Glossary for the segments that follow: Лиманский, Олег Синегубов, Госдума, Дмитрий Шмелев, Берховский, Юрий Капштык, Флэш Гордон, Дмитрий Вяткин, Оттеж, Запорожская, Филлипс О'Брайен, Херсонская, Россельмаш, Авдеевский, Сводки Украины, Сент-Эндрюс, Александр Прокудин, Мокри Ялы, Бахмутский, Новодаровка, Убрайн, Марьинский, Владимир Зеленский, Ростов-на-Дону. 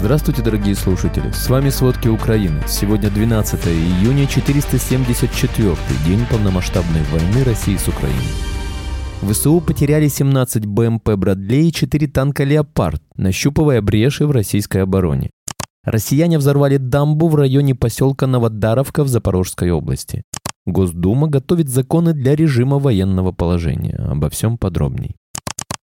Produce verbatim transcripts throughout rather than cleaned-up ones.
Здравствуйте, дорогие слушатели! С вами «Сводки Украины». Сегодня двенадцатое июня, четыреста семьдесят четвёртый день полномасштабной войны России с Украиной. ВСУ потеряли семнадцать БМП «Брэдли» и четыре танка «Леопард», нащупывая бреши в российской обороне. Россияне взорвали дамбу в районе поселка Новодаровка в Запорожской области. Госдума готовит законы для режима военного положения. Обо всем подробней.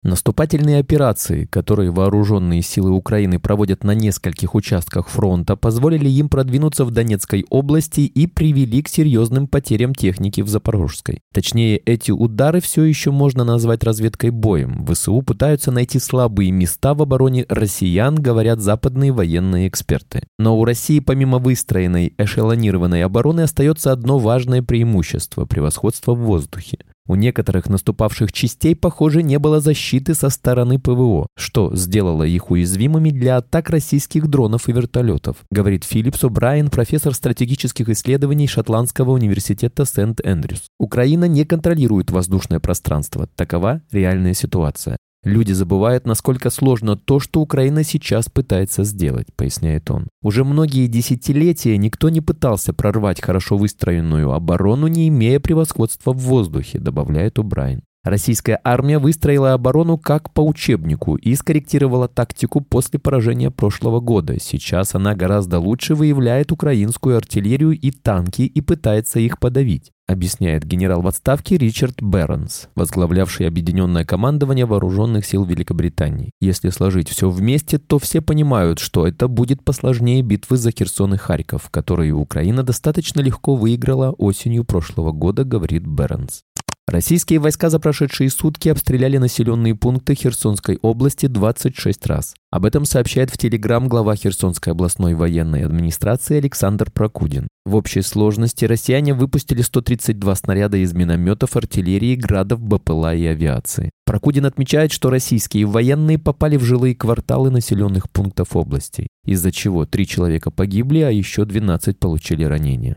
Наступательные операции, которые вооруженные силы Украины проводят на нескольких участках фронта, позволили им продвинуться в Донецкой области и привели к серьезным потерям техники в Запорожской. Точнее, эти удары все еще можно назвать разведкой боем. ВСУ пытаются найти слабые места в обороне россиян, говорят западные военные эксперты. Но у России помимо выстроенной эшелонированной обороны остается одно важное преимущество – превосходство в воздухе. У некоторых наступавших частей, похоже, не было защиты со стороны ПВО, что сделало их уязвимыми для атак российских дронов и вертолетов, говорит Филлипс О'Брайен, профессор стратегических исследований Шотландского университета Сент-Эндрюс. Украина не контролирует воздушное пространство. Такова реальная ситуация. Люди забывают, насколько сложно то, что Украина сейчас пытается сделать, поясняет он. Уже многие десятилетия никто не пытался прорвать хорошо выстроенную оборону, не имея превосходства в воздухе, добавляет Убрайн. Российская армия выстроила оборону как по учебнику и скорректировала тактику после поражения прошлого года. Сейчас она гораздо лучше выявляет украинскую артиллерию и танки и пытается их подавить, объясняет генерал в отставке Ричард Бернс, возглавлявший объединенное командование вооруженных сил Великобритании. Если сложить все вместе, то все понимают, что это будет посложнее битвы за Херсон и Харьков, которые Украина достаточно легко выиграла осенью прошлого года, говорит Бернс. Российские войска за прошедшие сутки обстреляли населенные пункты Херсонской области двадцать шесть раз. Об этом сообщает в Телеграм глава Херсонской областной военной администрации Александр Прокудин. В общей сложности россияне выпустили сто тридцать два снаряда из минометов, артиллерии, градов, БПЛА и авиации. Прокудин отмечает, что российские военные попали в жилые кварталы населенных пунктов области, из-за чего три человека погибли, а еще двенадцать получили ранения.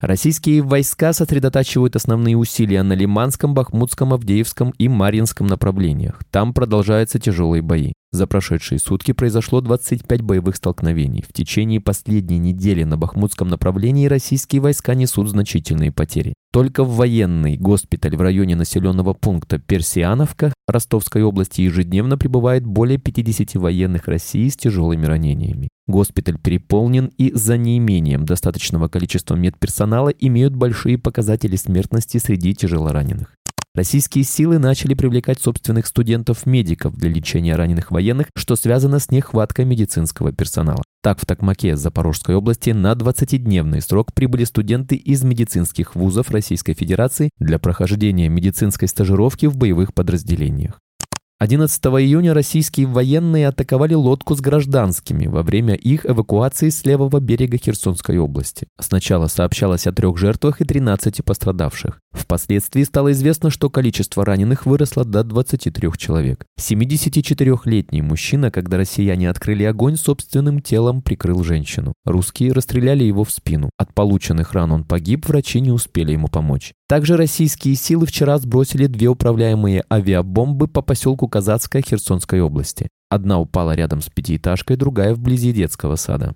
Российские войска сосредотачивают основные усилия на Лиманском, Бахмутском, Авдеевском и Марьинском направлениях. Там продолжаются тяжелые бои. За прошедшие сутки произошло двадцать пять боевых столкновений. В течение последней недели на Бахмутском направлении российские войска несут значительные потери. Только в военный госпиталь в районе населенного пункта Персиановка Ростовской области ежедневно прибывает более пятидесяти военных России с тяжелыми ранениями. Госпиталь переполнен, и за неимением достаточного количества медперсонала имеют большие показатели смертности среди тяжелораненых. Российские силы начали привлекать собственных студентов-медиков для лечения раненых военных, что связано с нехваткой медицинского персонала. Так, в Токмаке Запорожской области на двадцатидневный срок прибыли студенты из медицинских вузов Российской Федерации для прохождения медицинской стажировки в боевых подразделениях. одиннадцатого июня российские военные атаковали лодку с гражданскими во время их эвакуации с левого берега Херсонской области. Сначала сообщалось о трех жертвах и тринадцати пострадавших. Впоследствии стало известно, что количество раненых выросло до двадцати трёх человек. семидесятичетырёхлетний мужчина, когда россияне открыли огонь, собственным телом прикрыл женщину. Русские расстреляли его в спину. От полученных ран он погиб, врачи не успели ему помочь. Также российские силы вчера сбросили две управляемые авиабомбы по поселку Казацкая Херсонской области. Одна упала рядом с пятиэтажкой, другая вблизи детского сада.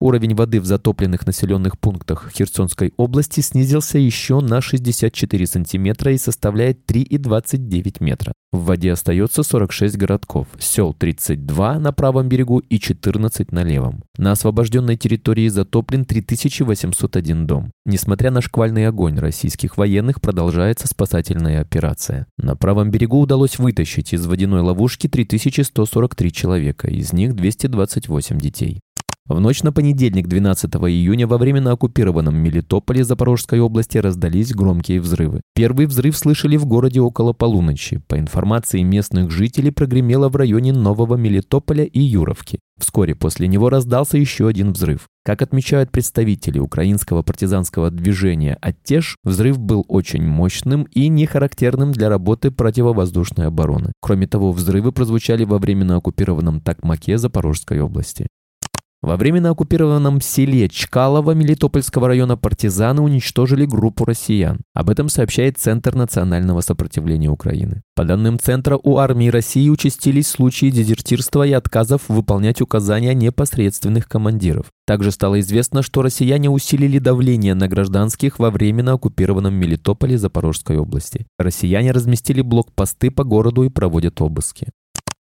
Уровень воды в затопленных населенных пунктах Херсонской области снизился еще на шестьдесят четыре сантиметра и составляет три целых двадцать девять сотых метра. В воде остается сорок шесть городков, сел тридцать два на правом берегу и четырнадцать на левом. На освобожденной территории затоплен три тысячи восемьсот один дом. Несмотря на шквальный огонь российских военных, продолжается спасательная операция. На правом берегу удалось вытащить из водяной ловушки три тысячи сто сорок три человека, из них двести двадцать восемь детей. В ночь на понедельник, двенадцатого июня, во временно оккупированном Мелитополе Запорожской области раздались громкие взрывы. Первый взрыв слышали в городе около полуночи. По информации местных жителей, прогремело в районе Нового Мелитополя и Юровки. Вскоре после него раздался еще один взрыв. Как отмечают представители украинского партизанского движения «Оттеж», взрыв был очень мощным и нехарактерным для работы противовоздушной обороны. Кроме того, взрывы прозвучали во временно оккупированном Токмаке Запорожской области. Во временно оккупированном селе Чкалово Мелитопольского района партизаны уничтожили группу россиян. Об этом сообщает Центр национального сопротивления Украины. По данным Центра, у армии России участились случаи дезертирства и отказов выполнять указания непосредственных командиров. Также стало известно, что россияне усилили давление на гражданских во временно оккупированном Мелитополе Запорожской области. Россияне разместили блокпосты по городу и проводят обыски.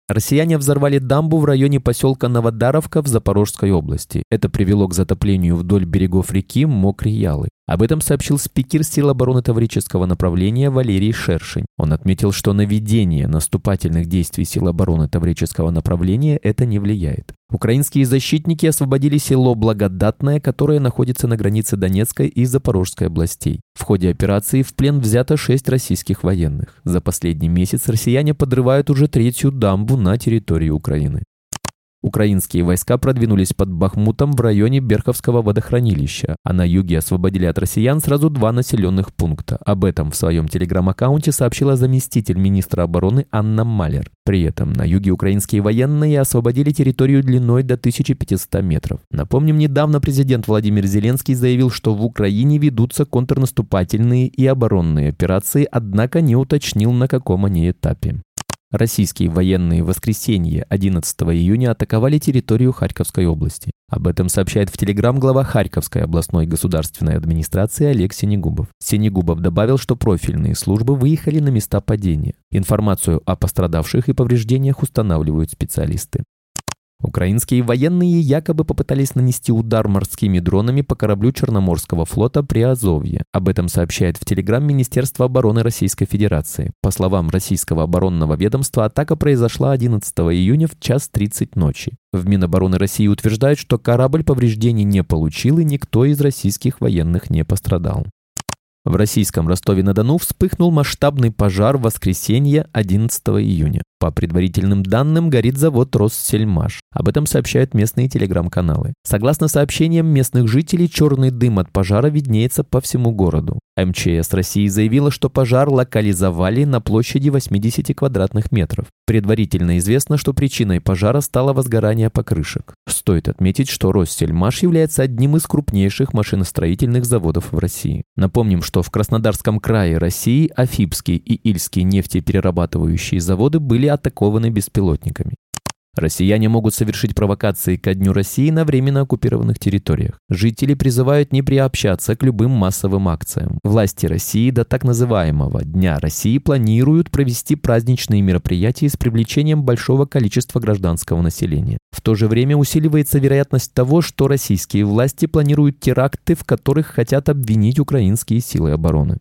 Россияне взорвали дамбу в районе поселка Новодаровка в Запорожской области. Это привело к затоплению вдоль берегов реки Мокри Ялы. Об этом сообщил спикер сил обороны Таврического направления Валерий Шершень. Он отметил, что на ведение наступательных действий сил обороны Таврического направления это не влияет. Украинские защитники освободили село Благодатное, которое находится на границе Донецкой и Запорожской областей. В ходе операции в плен взято шесть российских военных. За последний месяц россияне подрывают уже третью дамбу на территории Украины. Украинские войска продвинулись под Бахмутом в районе Берховского водохранилища, а на юге освободили от россиян сразу два населенных пункта. Об этом в своем телеграм-аккаунте сообщила заместитель министра обороны Анна Малер. При этом на юге украинские военные освободили территорию длиной до тысячи пятисот метров. Напомним, недавно президент Владимир Зеленский заявил, что в Украине ведутся контрнаступательные и оборонные операции, однако не уточнил, на каком они этапе. Российские военные в воскресенье одиннадцатого июня атаковали территорию Харьковской области. Об этом сообщает в Телеграм глава Харьковской областной государственной администрации Олег Синегубов. Синегубов добавил, что профильные службы выехали на места падения. Информацию о пострадавших и повреждениях устанавливают специалисты. Украинские военные якобы попытались нанести удар морскими дронами по кораблю Черноморского флота «Приазовье». Об этом сообщает в Телеграм Министерство обороны Российской Федерации. По словам российского оборонного ведомства, атака произошла одиннадцатого июня в час тридцать ночи. В Минобороны России утверждают, что корабль повреждений не получил и никто из российских военных не пострадал. В российском Ростове-на-Дону вспыхнул масштабный пожар в воскресенье одиннадцатого июня. По предварительным данным, горит завод «Россельмаш». Об этом сообщают местные телеграм-каналы. Согласно сообщениям местных жителей, черный дым от пожара виднеется по всему городу. эм че эс России заявила, что пожар локализовали на площади восемьдесят квадратных метров. Предварительно известно, что причиной пожара стало возгорание покрышек. Стоит отметить, что «Россельмаш» является одним из крупнейших машиностроительных заводов в России. Напомним, что в Краснодарском крае России Афипский и Ильский нефтеперерабатывающие заводы были атакованы беспилотниками. Россияне могут совершить провокации ко Дню России на временно оккупированных территориях. Жители призывают не приобщаться к любым массовым акциям. Власти России до так называемого Дня России планируют провести праздничные мероприятия с привлечением большого количества гражданского населения. В то же время усиливается вероятность того, что российские власти планируют теракты, в которых хотят обвинить украинские силы обороны.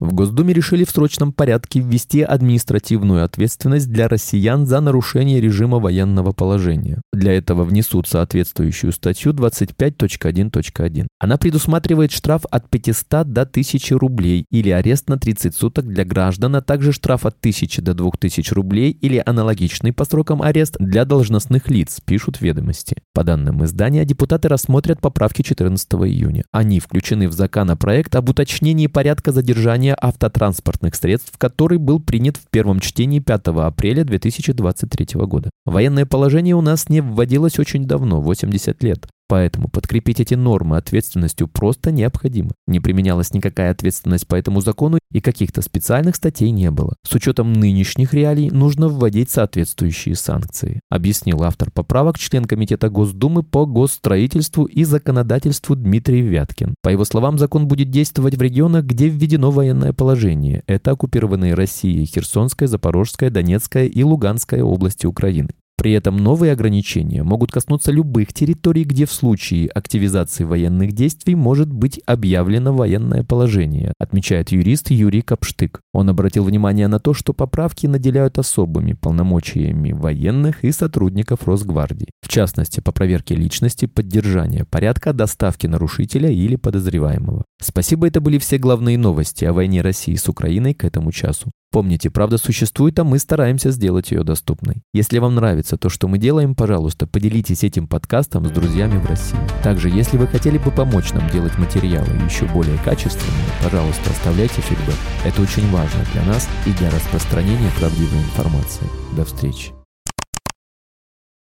В Госдуме решили в срочном порядке ввести административную ответственность для россиян за нарушение режима военного положения. Для этого внесут соответствующую статью двадцать пять точка один точка один. Она предусматривает штраф от пятисот до тысячи рублей или арест на тридцать суток для граждан, а также штраф от тысячи до двух тысяч рублей или аналогичный по срокам арест для должностных лиц, пишут ведомости. По данным издания, депутаты рассмотрят поправки четырнадцатого июня. Они включены в законопроект об уточнении порядка задержания автотранспортных средств, который был принят в первом чтении пятого апреля две тысячи двадцать третьего года. Военное положение у нас не вводилось очень давно, восемьдесят лет. Поэтому подкрепить эти нормы ответственностью просто необходимо. Не применялась никакая ответственность по этому закону и каких-то специальных статей не было. С учетом нынешних реалий нужно вводить соответствующие санкции, объяснил автор поправок, член Комитета Госдумы по госстроительству и законодательству Дмитрий Вяткин. По его словам, закон будет действовать в регионах, где введено военное положение. Это оккупированные Россией Херсонская, Запорожская, Донецкая и Луганская области Украины. При этом новые ограничения могут коснуться любых территорий, где в случае активизации военных действий может быть объявлено военное положение, отмечает юрист Юрий Капштык. Он обратил внимание на то, что поправки наделяют особыми полномочиями военных и сотрудников Росгвардии, в частности по проверке личности, поддержания порядка, доставки нарушителя или подозреваемого. Спасибо, это были все главные новости о войне России с Украиной к этому часу. Помните, правда существует, а мы стараемся сделать ее доступной. Если вам нравится то, что мы делаем, пожалуйста, поделитесь этим подкастом с друзьями в России. Также, если вы хотели бы помочь нам делать материалы еще более качественными, пожалуйста, оставляйте фидбэк. Это очень важно для нас и для распространения правдивой информации. До встречи.